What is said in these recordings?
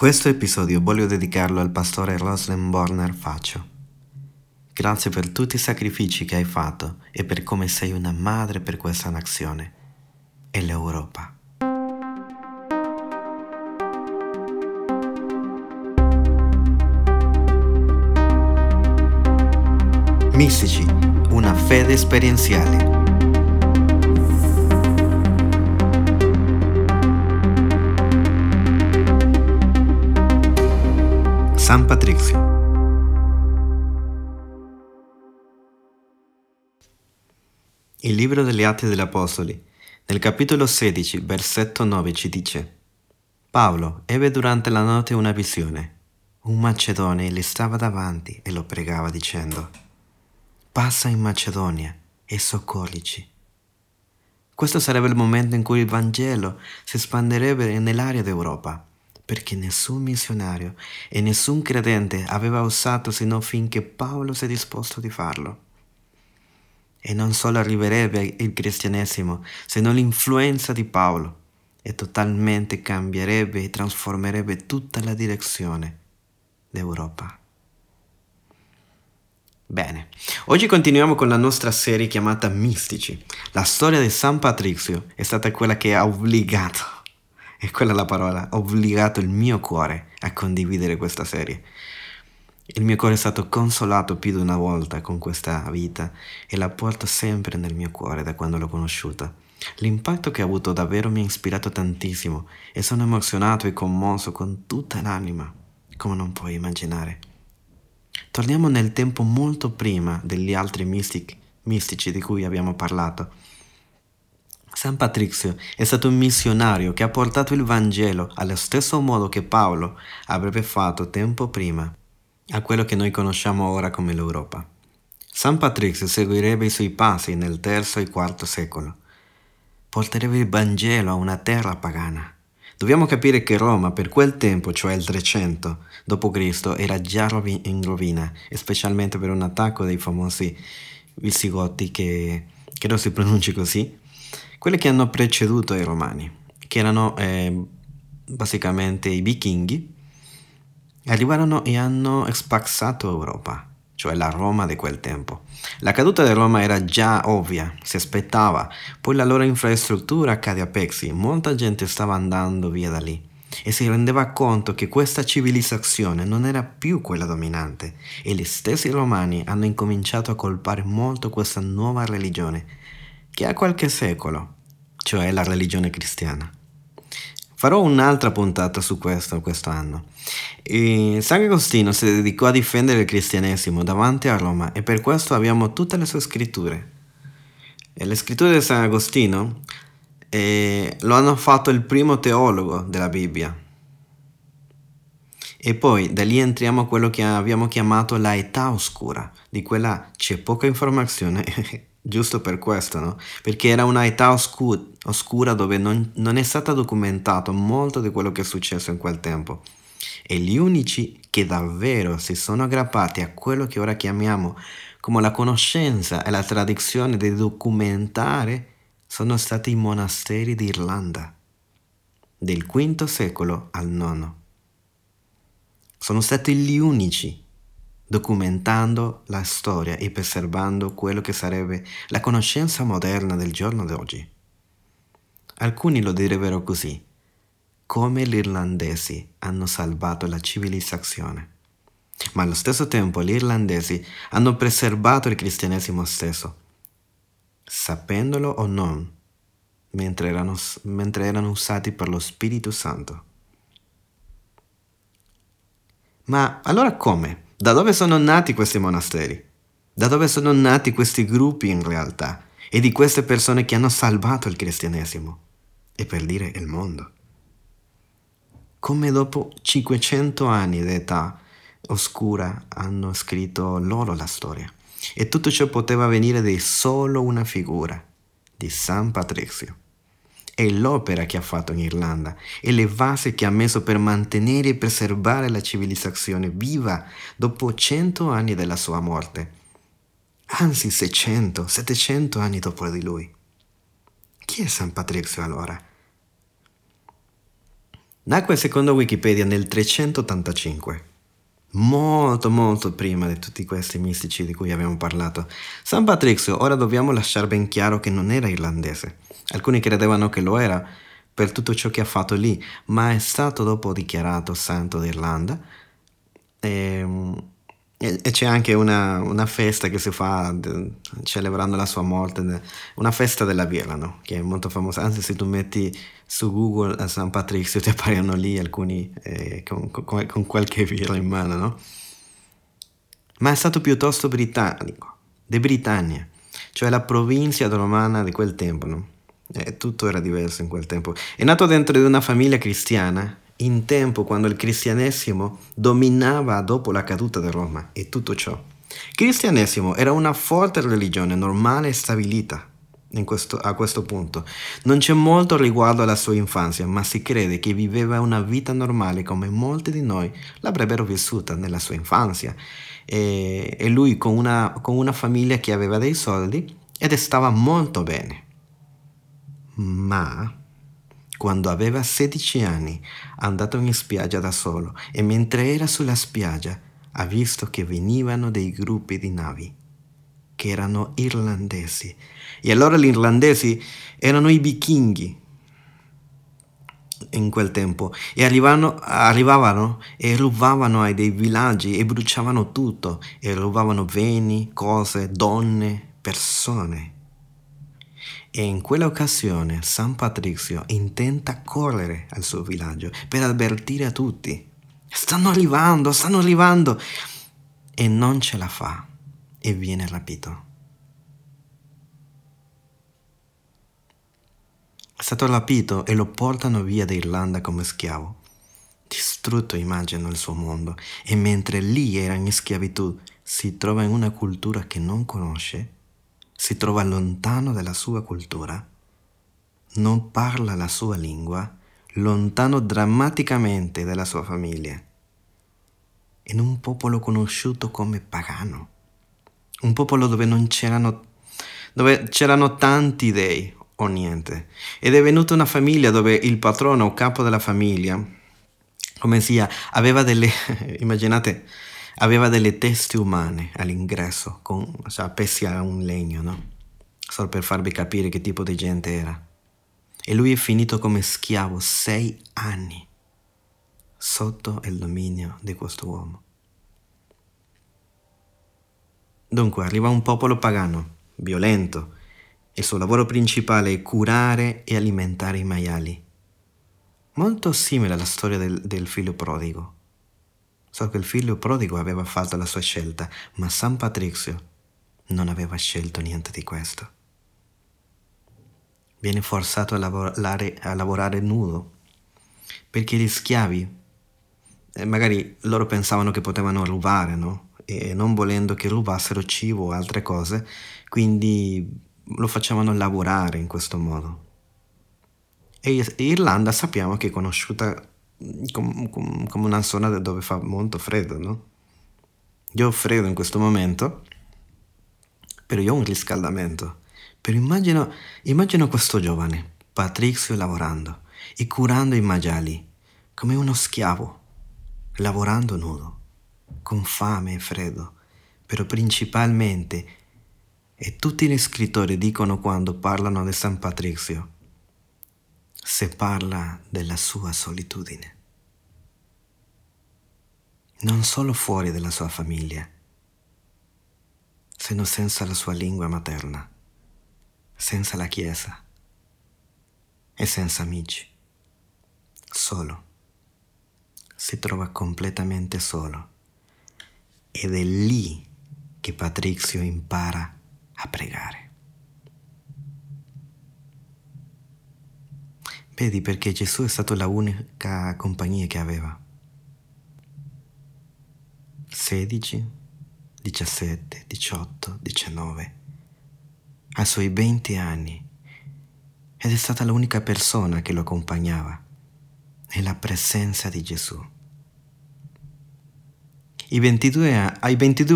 Questo episodio voglio dedicarlo al pastore Rosalind Borner Faccio. Grazie per tutti i sacrifici che hai fatto e per come sei una madre per questa nazione e l'Europa. Mistici, una fede esperienziale. San Patrizio. Il libro degli Atti degli Apostoli, nel capitolo 16, versetto 9, ci dice: Paolo ebbe durante la notte una visione. Un macedone gli stava davanti e lo pregava dicendo: passa in Macedonia e soccorrici. Questo sarebbe il momento in cui il Vangelo si espanderebbe nell'area d'Europa, perché nessun missionario e nessun credente aveva osato sino finché Paolo si è disposto di farlo. E non solo arriverebbe il cristianesimo, se non l'influenza di Paolo, e totalmente cambierebbe e trasformerebbe tutta la direzione d'Europa. Bene, oggi continuiamo con la nostra serie chiamata Mistici. La storia di San Patrizio è stata quella che ha obbligato, e quella è la parola, obbligato il mio cuore a condividere questa serie. Il mio cuore è stato consolato più di una volta con questa vita e la porto sempre nel mio cuore da quando l'ho conosciuta. L'impatto che ha avuto davvero mi ha ispirato tantissimo e sono emozionato e commosso con tutta l'anima, come non puoi immaginare. Torniamo nel tempo molto prima degli altri mistici di cui abbiamo parlato. San Patrizio è stato un missionario che ha portato il Vangelo allo stesso modo che Paolo avrebbe fatto tempo prima a quello che noi conosciamo ora come l'Europa. San Patrizio seguirebbe i suoi passi nel III e IV secolo. Porterebbe il Vangelo a una terra pagana. Dobbiamo capire che Roma per quel tempo, cioè il 300 d.C., era già in rovina, specialmente per un attacco dei famosi visigoti, che credo si pronunci così, quelli che hanno preceduto i Romani, che erano basicamente i vichinghi. Arrivarono e hanno spazzato Europa, cioè la Roma di quel tempo. La caduta di Roma era già ovvia, si aspettava, poi la loro infrastruttura cade a pezzi, molta gente stava andando via da lì e si rendeva conto che questa civilizzazione non era più quella dominante e gli stessi romani hanno incominciato a colpire molto questa nuova religione che ha qualche secolo, cioè la religione cristiana. Farò un'altra puntata su questo quest'anno. E San Agostino si dedicò a difendere il cristianesimo davanti a Roma e per questo abbiamo tutte le sue scritture. E le scritture di San Agostino lo hanno fatto il primo teologo della Bibbia. E poi da lì entriamo a quello che abbiamo chiamato la età oscura. Di quella c'è poca informazione. Giusto per questo, no? Perché era una età oscura dove non è stato documentato molto di quello che è successo in quel tempo. E gli unici che davvero si sono aggrappati a quello che ora chiamiamo come la conoscenza e la tradizione di documentare sono stati i monasteri d'Irlanda, del V secolo al IX. Sono stati gli unici documentando la storia e preservando quello che sarebbe la conoscenza moderna del giorno d'oggi. Alcuni lo direbbero così: come gli irlandesi hanno salvato la civilizzazione. Ma allo stesso tempo gli irlandesi hanno preservato il cristianesimo stesso, sapendolo o non, mentre erano usati per lo Spirito Santo. Ma allora come? Da dove sono nati questi monasteri? Da dove sono nati questi gruppi in realtà? E di queste persone che hanno salvato il cristianesimo? E per dire il mondo. Come dopo 500 anni di età oscura hanno scritto loro la storia. E tutto ciò poteva venire di solo una figura, di San Patrizio. E l'opera che ha fatto in Irlanda e le basi che ha messo per mantenere e preservare la civilizzazione viva dopo 100 anni dalla sua morte, anzi 600, 700 anni dopo di lui. Chi è San Patrizio allora? Nacque secondo Wikipedia nel 385, molto prima di tutti questi mistici di cui abbiamo parlato. San Patrizio, ora dobbiamo lasciar ben chiaro che non era irlandese. Alcuni credevano che lo era per tutto ciò che ha fatto lì, ma è stato dopo dichiarato santo d'Irlanda. E c'è anche una festa che si fa celebrando la sua morte, una festa della birra, no? Che è molto famosa, anzi se tu metti su Google a San Patrizio ti appaiono lì alcuni con qualche birra in mano, no? Ma è stato piuttosto britannico, di Britannia, cioè la provincia romana di quel tempo, no? Tutto era diverso in quel tempo. È nato dentro di una famiglia cristiana, in tempo quando il cristianesimo dominava dopo la caduta di Roma e tutto ciò. Il cristianesimo era una forte religione normale e stabilita a questo punto. Non c'è molto riguardo alla sua infanzia, ma si crede che viveva una vita normale come molti di noi l'avrebbero vissuta nella sua infanzia. E lui con una famiglia che aveva dei soldi ed stava molto bene. Ma quando aveva 16 anni, è andato in spiaggia da solo e mentre era sulla spiaggia ha visto che venivano dei gruppi di navi che erano irlandesi. E allora gli irlandesi erano i vichinghi in quel tempo e arrivavano e rubavano ai dei villaggi e bruciavano tutto e rubavano beni, cose, donne, persone. E in quella occasione San Patrizio intenta correre al suo villaggio per avvertire a tutti. Stanno arrivando! E non ce la fa e viene rapito. È stato rapito e lo portano via d'Irlanda come schiavo. Distrutto, immagino, il suo mondo. E mentre lì era in schiavitù, si trova in una cultura che non conosce. Si trova lontano dalla sua cultura, non parla la sua lingua, lontano drammaticamente dalla sua famiglia, in un popolo conosciuto come pagano, un popolo dove c'erano tanti dei o niente, ed è venuta una famiglia dove il patrono o capo della famiglia, come sia, aveva delle teste umane all'ingresso, appesi a un legno, no? Solo per farvi capire che tipo di gente era. E lui è finito come schiavo 6 anni sotto il dominio di questo uomo. Dunque arriva un popolo pagano, violento. Il suo lavoro principale è curare e alimentare i maiali. Molto simile alla storia del figlio prodigo. So che il figlio prodigo aveva fatto la sua scelta, ma San Patrizio non aveva scelto niente di questo. Viene forzato a lavorare nudo, perché gli schiavi, magari loro pensavano che potevano rubare, no? E non volendo che rubassero cibo o altre cose, quindi lo facevano lavorare in questo modo. E Irlanda sappiamo che è conosciuta come una zona dove fa molto freddo, no? Io ho freddo in questo momento, però io ho un riscaldamento. Però immagino questo giovane, Patrizio, lavorando e curando i maiali, come uno schiavo, lavorando nudo, con fame e freddo. Però principalmente, e tutti gli scrittori dicono quando parlano di San Patrizio, se parla della sua solitudine, non solo fuori dalla sua famiglia, se non senza la sua lingua materna, senza la chiesa e senza amici. Solo, si trova completamente solo ed è lì che Patrizio impara a pregare. Vedi, perché Gesù è stata la unica compagnia che aveva. 16, 17, 18, 19, ai suoi 20 anni. Ed è stata l'unica persona che lo accompagnava nella presenza di Gesù. Ai 22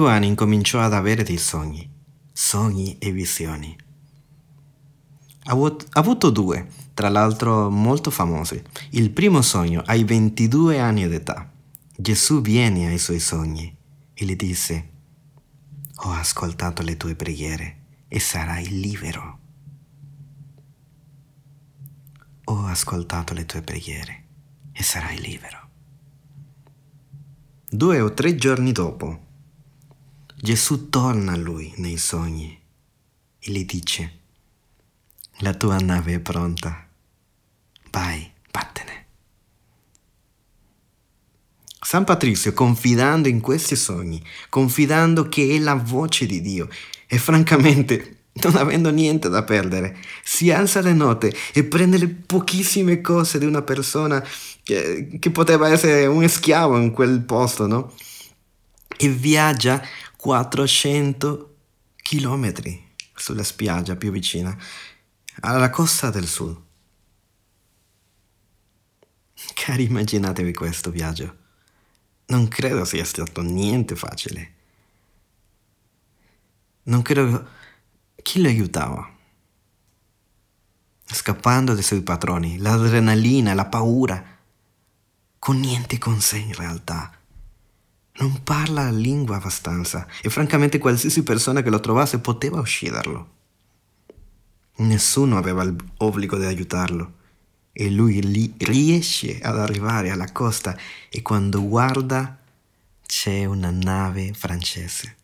anni incominciò ad avere dei sogni e visioni. Ha avuto due. tra l'altro molto famosi. Il primo sogno ai 22 anni d'età. Gesù viene ai suoi sogni e le disse: «Ho ascoltato le tue preghiere e sarai libero». Ho ascoltato le tue preghiere e sarai libero. 2 o 3 giorni dopo, Gesù torna a lui nei sogni e gli dice: «La tua nave è pronta, vai, vattene». San Patrizio, confidando in questi sogni, confidando che è la voce di Dio e francamente non avendo niente da perdere, si alza le note e prende le pochissime cose di una persona che poteva essere un schiavo in quel posto, no? E viaggia 400 chilometri sulla spiaggia più vicina, alla costa del sud. Cari, immaginatevi questo viaggio. Non credo sia stato niente facile. Non credo... Chi lo aiutava? Scappando dai suoi padroni, l'adrenalina, la paura, con niente con sé in realtà. Non parla la lingua abbastanza e francamente qualsiasi persona che lo trovasse poteva ucciderlo. Nessuno aveva l'obbligo di aiutarlo e lui riesce ad arrivare alla costa e quando guarda c'è una nave francese.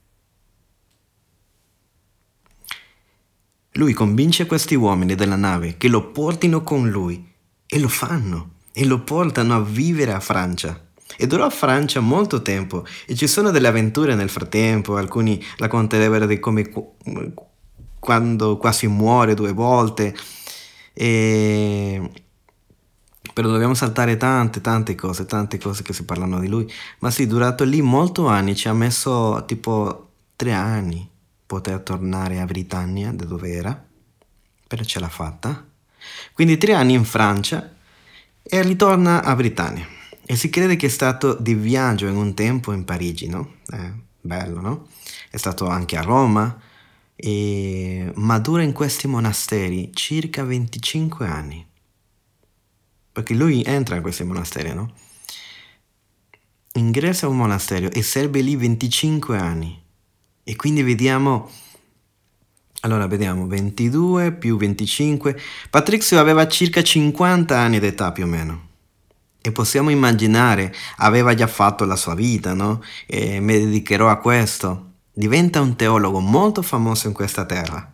Lui convince questi uomini della nave che lo portino con lui e lo fanno e lo portano a vivere a Francia. E durò a Francia molto tempo e ci sono delle avventure nel frattempo, alcuni racconterebbero di come quando quasi muore 2 volte, però dobbiamo saltare tante cose che si parlano di lui, ma sì, durato lì molto anni, ci ha messo tipo 3 anni. Poter tornare a Britannia, da dove era, però ce l'ha fatta. Quindi 3 anni in Francia e ritorna a Britannia. E si crede che è stato di viaggio in un tempo in Parigi, no? Bello, no? È stato anche a Roma, ma dura in questi monasteri circa 25 anni. Perché lui entra in questi monasteri, no? Ingressa a un monastero e serve lì 25 anni. E quindi vediamo 22 più 25. Patrizio aveva circa 50 anni d'età più o meno. E possiamo immaginare, aveva già fatto la sua vita, no? E mi dedicherò a questo. Diventa un teologo molto famoso in questa terra.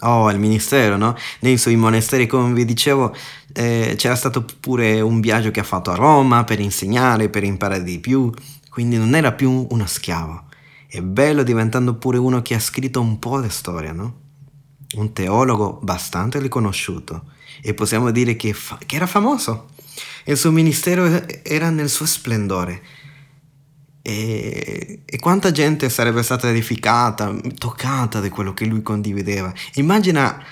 Il ministero, no? Nei suoi monasteri, come vi dicevo, c'era stato pure un viaggio che ha fatto a Roma per insegnare, per imparare di più. Quindi non era più uno schiavo. È bello diventando pure uno che ha scritto un po' di storia, no? Un teologo abbastanza riconosciuto e possiamo dire che era famoso. Il suo ministero era nel suo splendore e quanta gente sarebbe stata edificata, toccata di quello che lui condivideva. Immagina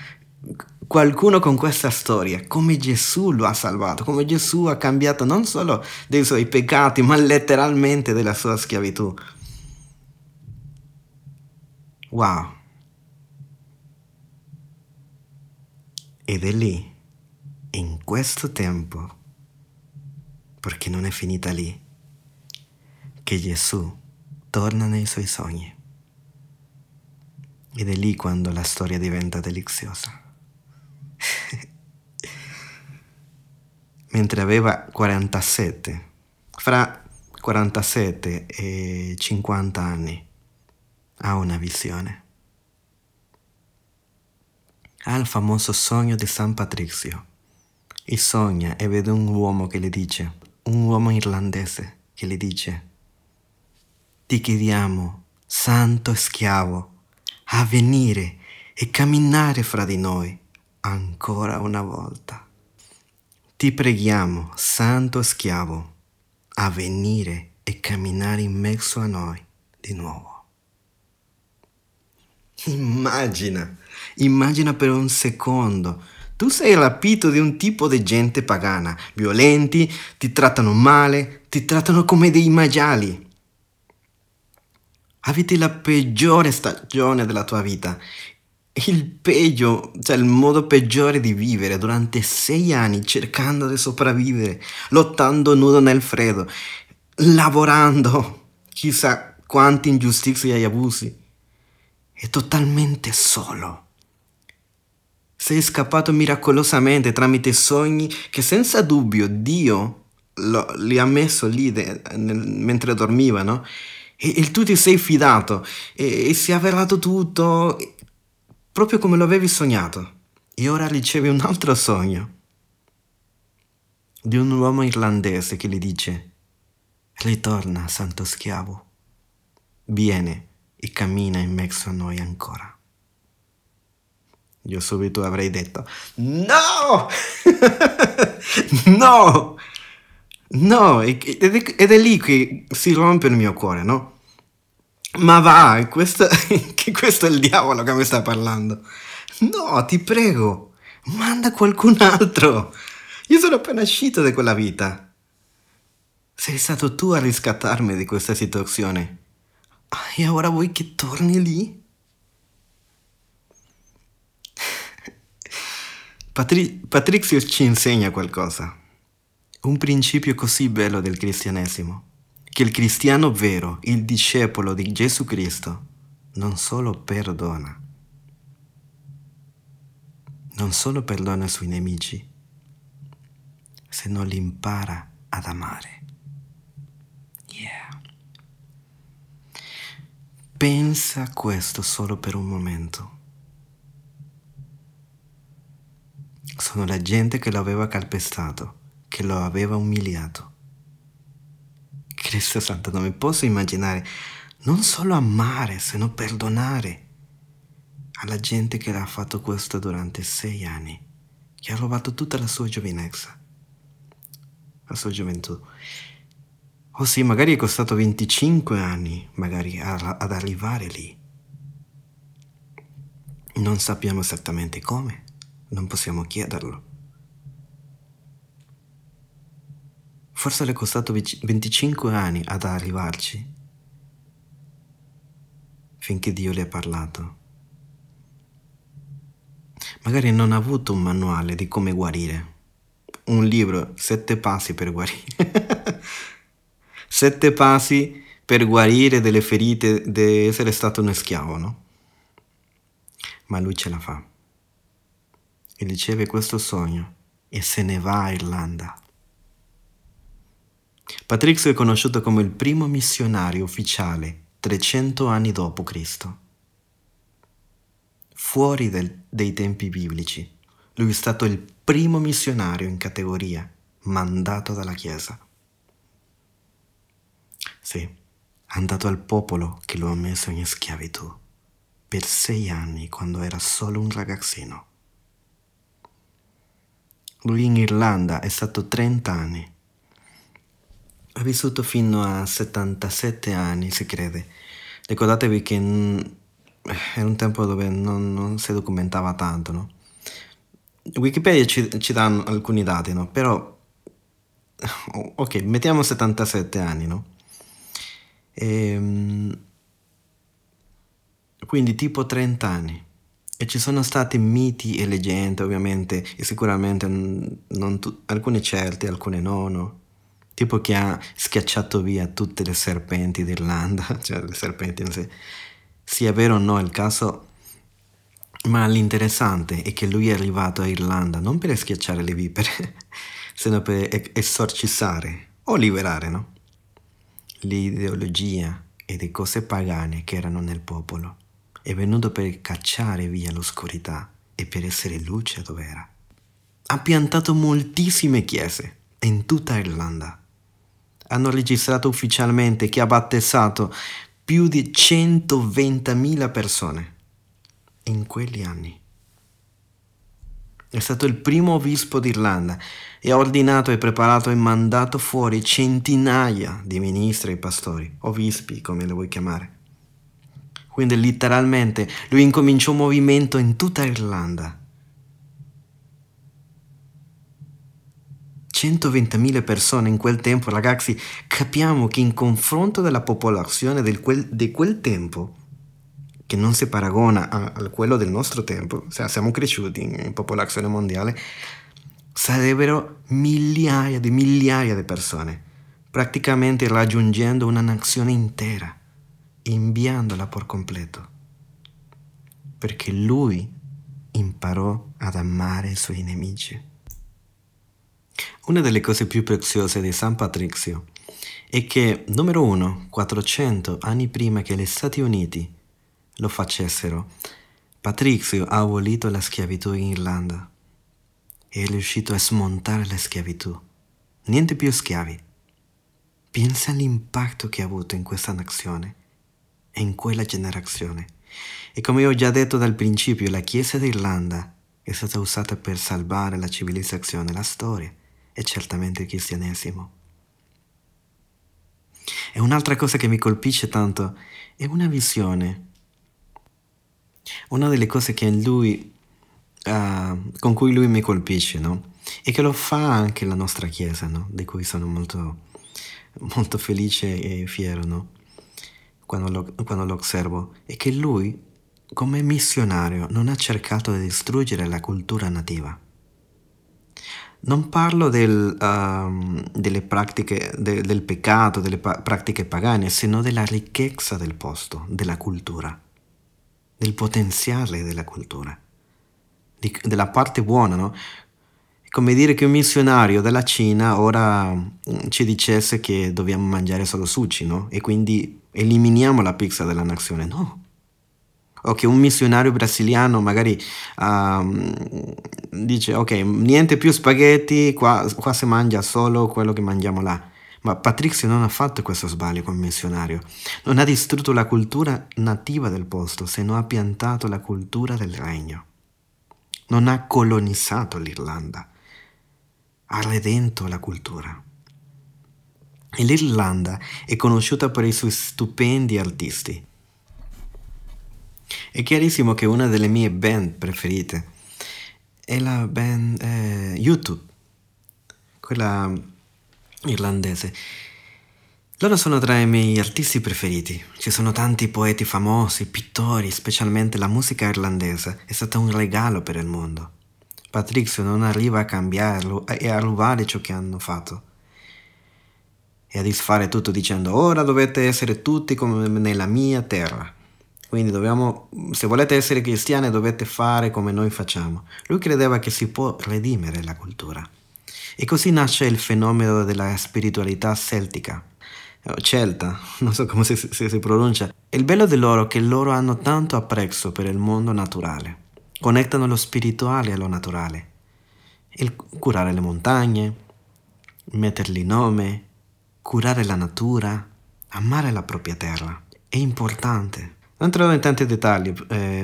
qualcuno con questa storia, come Gesù lo ha salvato, come Gesù ha cambiato non solo dei suoi peccati ma letteralmente della sua schiavitù. Wow. Ed è lì, in questo tempo, perché non è finita lì, che Gesù torna nei suoi sogni. Ed è lì quando la storia diventa deliziosa. Mentre aveva 47, fra 47 e 50 anni, ha una visione. Ha il famoso sogno di San Patrizio e sogna e vede un uomo irlandese che le dice: «Ti chiediamo, santo schiavo, a venire e camminare fra di noi ancora una volta. Ti preghiamo, santo schiavo, a venire e camminare in mezzo a noi di nuovo». Immagina per un secondo, tu sei rapito di un tipo di gente pagana, violenti, ti trattano male, ti trattano come dei maiali. Avete la peggiore stagione della tua vita il peggio, cioè il modo peggiore di vivere durante 6 anni, cercando di sopravvivere, lottando nudo nel freddo, lavorando chissà quante ingiustizie e abusi, e totalmente solo. Sei scappato miracolosamente tramite sogni che senza dubbio Dio li ha messo lì mentre dormivano, e tu ti sei fidato e si è avverato tutto proprio come lo avevi sognato, e ora ricevi un altro sogno di un uomo irlandese che gli dice: ritorna, santo schiavo, viene e cammina in mezzo a noi ancora. Io subito avrei detto: no! No! No! Ed è lì che si rompe il mio cuore, no? Ma va, questo è il diavolo che mi sta parlando. No, ti prego, manda qualcun altro. Io sono appena uscito da quella vita. Sei stato tu a riscattarmi di questa situazione. E ora vuoi che torni lì? Patrizio ci insegna qualcosa, un principio così bello del cristianesimo, che il cristiano vero, il discepolo di Gesù Cristo, non solo perdona i suoi nemici, se non li impara ad amare. Yeah. Pensa a questo solo per un momento. Sono la gente che lo aveva calpestato, che lo aveva umiliato. Cristo santo, non mi posso immaginare non solo amare, se non perdonare alla gente che l'ha fatto questo durante 6 anni, che ha rubato tutta la sua giovinezza, la sua gioventù. Oh sì, magari è costato 25 anni magari ad arrivare lì. Non sappiamo esattamente come. Non possiamo chiederlo. Forse le è costato 25 anni ad arrivarci, finché Dio le ha parlato. Magari non ha avuto un manuale di come guarire, un libro, 7 passi per guarire. 7 passi per guarire delle ferite di essere stato uno schiavo, no? Ma lui ce la fa. E riceve questo sogno e se ne va a Irlanda. Patrizio è conosciuto come il primo missionario ufficiale 300 anni dopo Cristo. Fuori dei tempi biblici, lui è stato il primo missionario in categoria, mandato dalla Chiesa. Sì, è andato al popolo che lo ha messo in schiavitù per 6 anni quando era solo un ragazzino. Lui in Irlanda è stato 30 anni. Ha vissuto fino a 77 anni, si crede. Ricordatevi che era un tempo dove non si documentava tanto, no? Wikipedia ci dà alcuni dati, no? Però, ok, mettiamo 77 anni, no? Quindi tipo 30 anni. E ci sono stati miti e leggende, ovviamente, e sicuramente alcune certe, alcune no. Tipo che ha schiacciato via tutte le serpenti d'Irlanda, cioè le serpenti in sé. Sia vero o no il caso, ma l'interessante è che lui è arrivato a Irlanda non per schiacciare le vipere, sino per esorcizzare o liberare, no? L'ideologia e le cose pagane che erano nel popolo. È venuto per cacciare via l'oscurità e per essere luce dove era. Ha piantato moltissime chiese in tutta Irlanda. Hanno registrato ufficialmente che ha battezzato più di 120.000 persone in quegli anni. È stato il primo obispo d'Irlanda e ha ordinato e preparato e mandato fuori centinaia di ministri e pastori, obispi come lo vuoi chiamare. Quindi letteralmente lui incominciò un movimento in tutta Irlanda. 120.000 persone in quel tempo, ragazzi, capiamo che in confronto della popolazione di quel tempo, che non si paragona a quello del nostro tempo, cioè siamo cresciuti in popolazione mondiale, sarebbero migliaia di persone, praticamente raggiungendo una nazione intera, inviandola per completo, perché lui imparò ad amare i suoi nemici. Una delle cose più preziose di San Patrizio è che, numero uno, 400 anni prima che gli Stati Uniti lo facessero, Patrizio ha abolito la schiavitù in Irlanda e è riuscito a smontare la schiavitù. Niente più schiavi. Pensa all'impatto che ha avuto in questa nazione e in quella generazione. E come ho già detto dal principio, la Chiesa d'Irlanda è stata usata per salvare la civilizzazione, la storia e certamente il cristianesimo. E un'altra cosa che mi colpisce tanto è una visione. Una delle cose che lui, con cui lui mi colpisce, no? E che lo fa anche la nostra Chiesa, no? Di cui sono molto felice e fiero, no? Quando lo osservo, è che lui, come missionario, non ha cercato di distruggere la cultura nativa. Non parlo delle pratiche, del peccato, delle pratiche pagane, sino della ricchezza del posto, della cultura, del potenziale della cultura, della parte buona, no? Come dire che un missionario della Cina ora ci dicesse che dobbiamo mangiare solo sushi, no? E quindi eliminiamo la pizza dalla nazione, no? O che un missionario brasiliano magari dice ok, niente più spaghetti, qua si mangia solo quello che mangiamo là. Ma Patrizio non ha fatto questo sbaglio come missionario, non ha distrutto la cultura nativa del posto, se non ha piantato la cultura del regno, non ha colonizzato l'Irlanda, ha redento la cultura. E l'Irlanda è conosciuta per i suoi stupendi artisti. È chiarissimo che una delle mie band preferite è la band U2, quella irlandese. Loro sono tra i miei artisti preferiti. Ci sono tanti poeti famosi, pittori, specialmente la musica irlandese è stata un regalo per il mondo. Patrizio non arriva a cambiarlo e a rubare ciò che hanno fatto e a disfare tutto dicendo ora dovete essere tutti come nella mia terra. Quindi dobbiamo, se volete essere cristiani dovete fare come noi facciamo. Lui credeva che si può redimere la cultura. E così nasce il fenomeno della spiritualità celta, non so come si pronuncia. Il bello di loro è che loro hanno tanto apprezzo per il mondo naturale. Connettano lo spirituale allo naturale. Il curare le montagne, mettergli nome, curare la natura, amare la propria terra. È importante. Non trovo in tanti dettagli,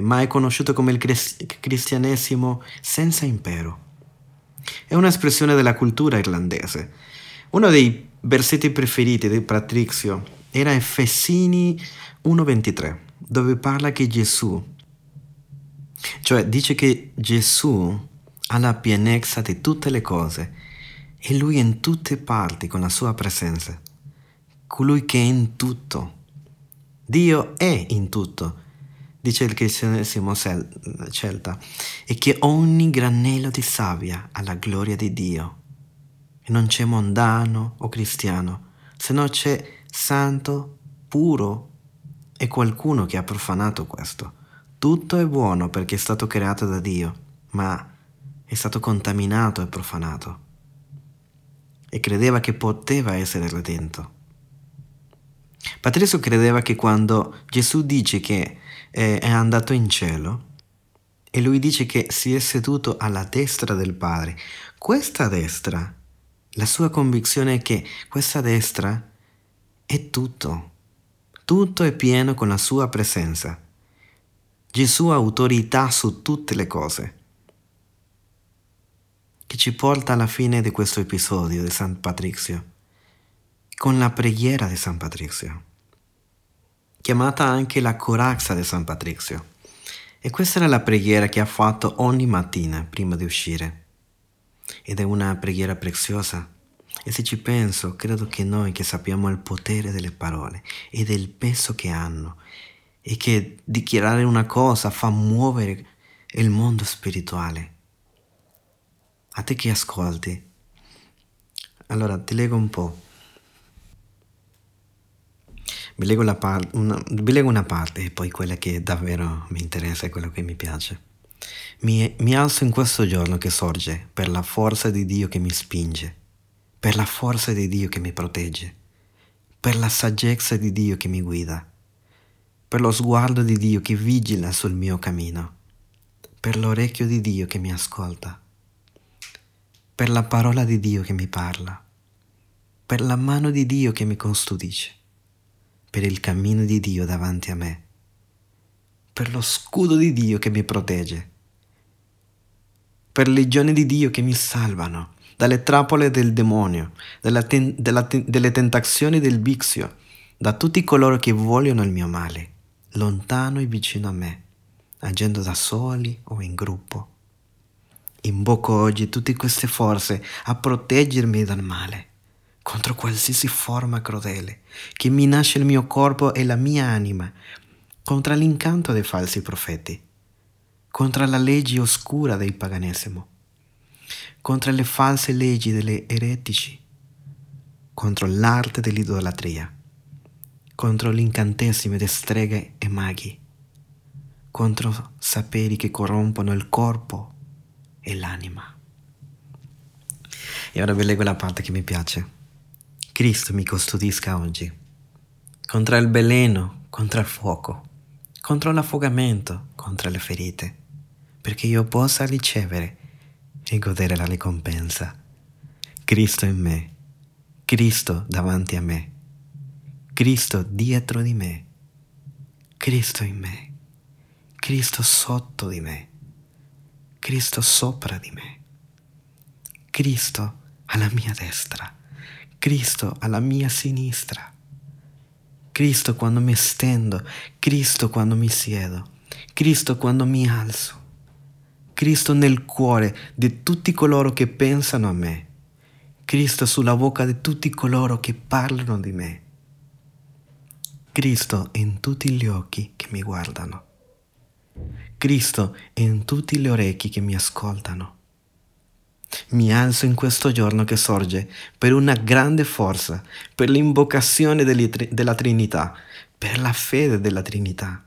ma è conosciuto come il cristianesimo senza impero. È un'espressione della cultura irlandese. Uno dei versetti preferiti di Patrizio era Efesini 1:23, dove parla che Gesù, cioè dice che Gesù ha la pienezza di tutte le cose e lui è in tutte parti con la sua presenza, colui che è in tutto. Dio è in tutto, dice il cristianesimo celta, e che ogni granello di sabbia ha la gloria di Dio. E non c'è mondano o cristiano, se no c'è santo, puro e qualcuno che ha profanato questo. Tutto è buono perché è stato creato da Dio, ma è stato contaminato e profanato. E credeva che poteva essere redento. Patrizio credeva che quando Gesù dice che è andato in cielo e lui dice che si è seduto alla destra del Padre, questa destra, la sua convinzione è che questa destra è tutto. Tutto è pieno con la sua presenza. Gesù ha autorità su tutte le cose. Che ci porta alla fine di questo episodio di San Patrizio, con la preghiera di San Patrizio, chiamata anche la Corazza di San Patrizio. E questa era la preghiera che ha fatto ogni mattina prima di uscire. Ed è una preghiera preziosa, e se ci penso credo che noi che sappiamo il potere delle parole e del peso che hanno e che dichiarare una cosa fa muovere il mondo spirituale. A te che ascolti. Allora, ti leggo un po'. Vi leggo una parte e poi quella che davvero mi interessa e quello che mi piace. Mi alzo in questo giorno che sorge per la forza di Dio che mi spinge, per la forza di Dio che mi protegge, per la saggezza di Dio che mi guida, per lo sguardo di Dio che vigila sul mio cammino, per l'orecchio di Dio che mi ascolta, per la parola di Dio che mi parla, per la mano di Dio che mi custodisce, per il cammino di Dio davanti a me, per lo scudo di Dio che mi protegge, per legioni di Dio che mi salvano dalle trappole del demonio, delle tentazioni del vizio, da tutti coloro che vogliono il mio male, lontano e vicino a me, agendo da soli o in gruppo. Invoco oggi tutte queste forze a proteggermi dal male, contro qualsiasi forma crudele che minaccia il mio corpo e la mia anima, contro l'incanto dei falsi profeti, contro la legge oscura del paganesimo, contro le false leggi degli eretici, contro l'arte dell'idolatria, contro l'incantesimo di streghe e maghi, contro saperi che corrompono il corpo e l'anima. E ora vi leggo la parte che mi piace. Cristo mi custodisca oggi contro il veleno, contro il fuoco, contro l'affogamento, contro le ferite, perché io possa ricevere e godere la ricompensa. Cristo in me, Cristo davanti a me, Cristo dietro di me, Cristo in me, Cristo sotto di me, Cristo sopra di me, Cristo alla mia destra, Cristo alla mia sinistra, Cristo quando mi stendo, Cristo quando mi siedo, Cristo quando mi alzo, Cristo nel cuore di tutti coloro che pensano a me, Cristo sulla bocca di tutti coloro che parlano di me, Cristo in tutti gli occhi che mi guardano, Cristo in tutti le orecchie che mi ascoltano. Mi alzo in questo giorno che sorge per una grande forza, per l'invocazione della Trinità, per la fede della Trinità,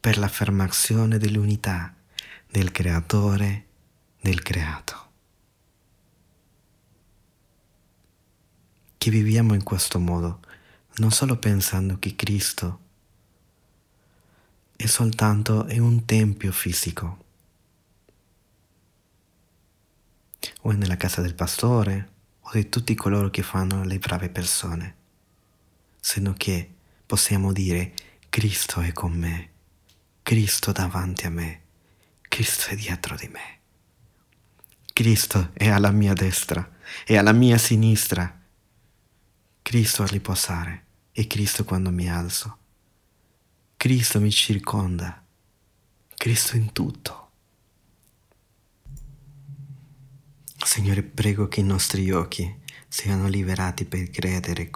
per l'affermazione dell'unità del Creatore, del Creato. Che viviamo in questo modo, non solo pensando che Cristo è soltanto un tempio fisico, o è nella casa del pastore, o di tutti coloro che fanno le brave persone, sennò che possiamo dire: Cristo è con me, Cristo davanti a me, Cristo è dietro di me, Cristo è alla mia destra, è alla mia sinistra, Cristo a riposare e Cristo quando mi alzo. Cristo mi circonda, Cristo in tutto. Signore, prego che i nostri occhi siano liberati per credere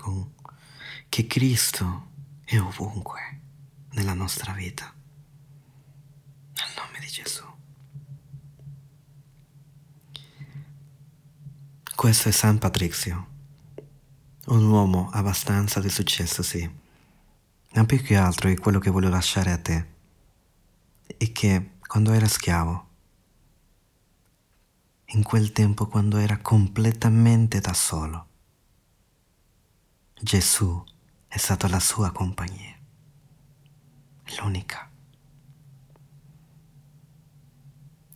che Cristo è ovunque nella nostra vita. Nel nome di Gesù. Questo è San Patrizio, un uomo abbastanza di successo, sì. Ma più che altro è quello che voglio lasciare a te, è che quando era schiavo, in quel tempo quando era completamente da solo, Gesù è stata la sua compagnia, l'unica.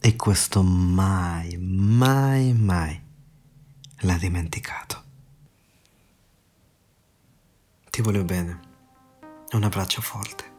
E questo mai, mai, mai l'ha dimenticato. Ti voglio bene. Un abbraccio forte.